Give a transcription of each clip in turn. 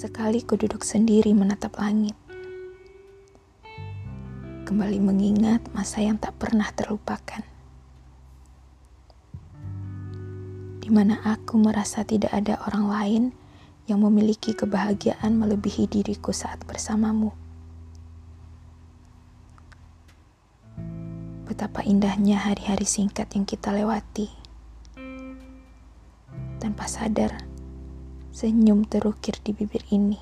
Sekali ku duduk sendiri menatap langit, kembali mengingat masa yang tak pernah terlupakan, di mana aku merasa tidak ada orang lain yang memiliki kebahagiaan melebihi diriku saat bersamamu. Betapa indahnya hari-hari singkat yang kita lewati. Tanpa sadar, senyum terukir di bibir ini.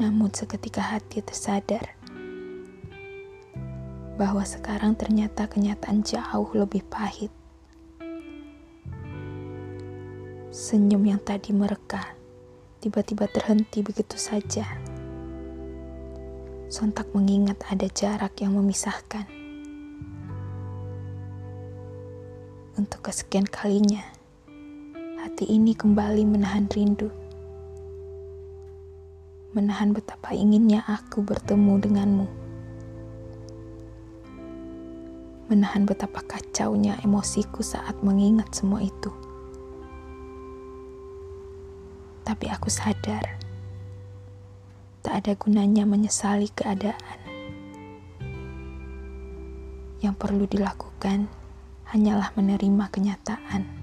Namun seketika hati tersadar bahwa sekarang ternyata kenyataan jauh lebih pahit. Senyum yang tadi mereka tiba-tiba terhenti begitu saja. Sontak mengingat ada jarak yang memisahkan. Untuk kesekian kalinya, hati ini kembali menahan rindu. Menahan betapa inginnya aku bertemu denganmu. Menahan betapa kacaunya emosiku saat mengingat semua itu. Tapi aku sadar, tak ada gunanya menyesali keadaan. Yang perlu dilakukan hanyalah menerima kenyataan.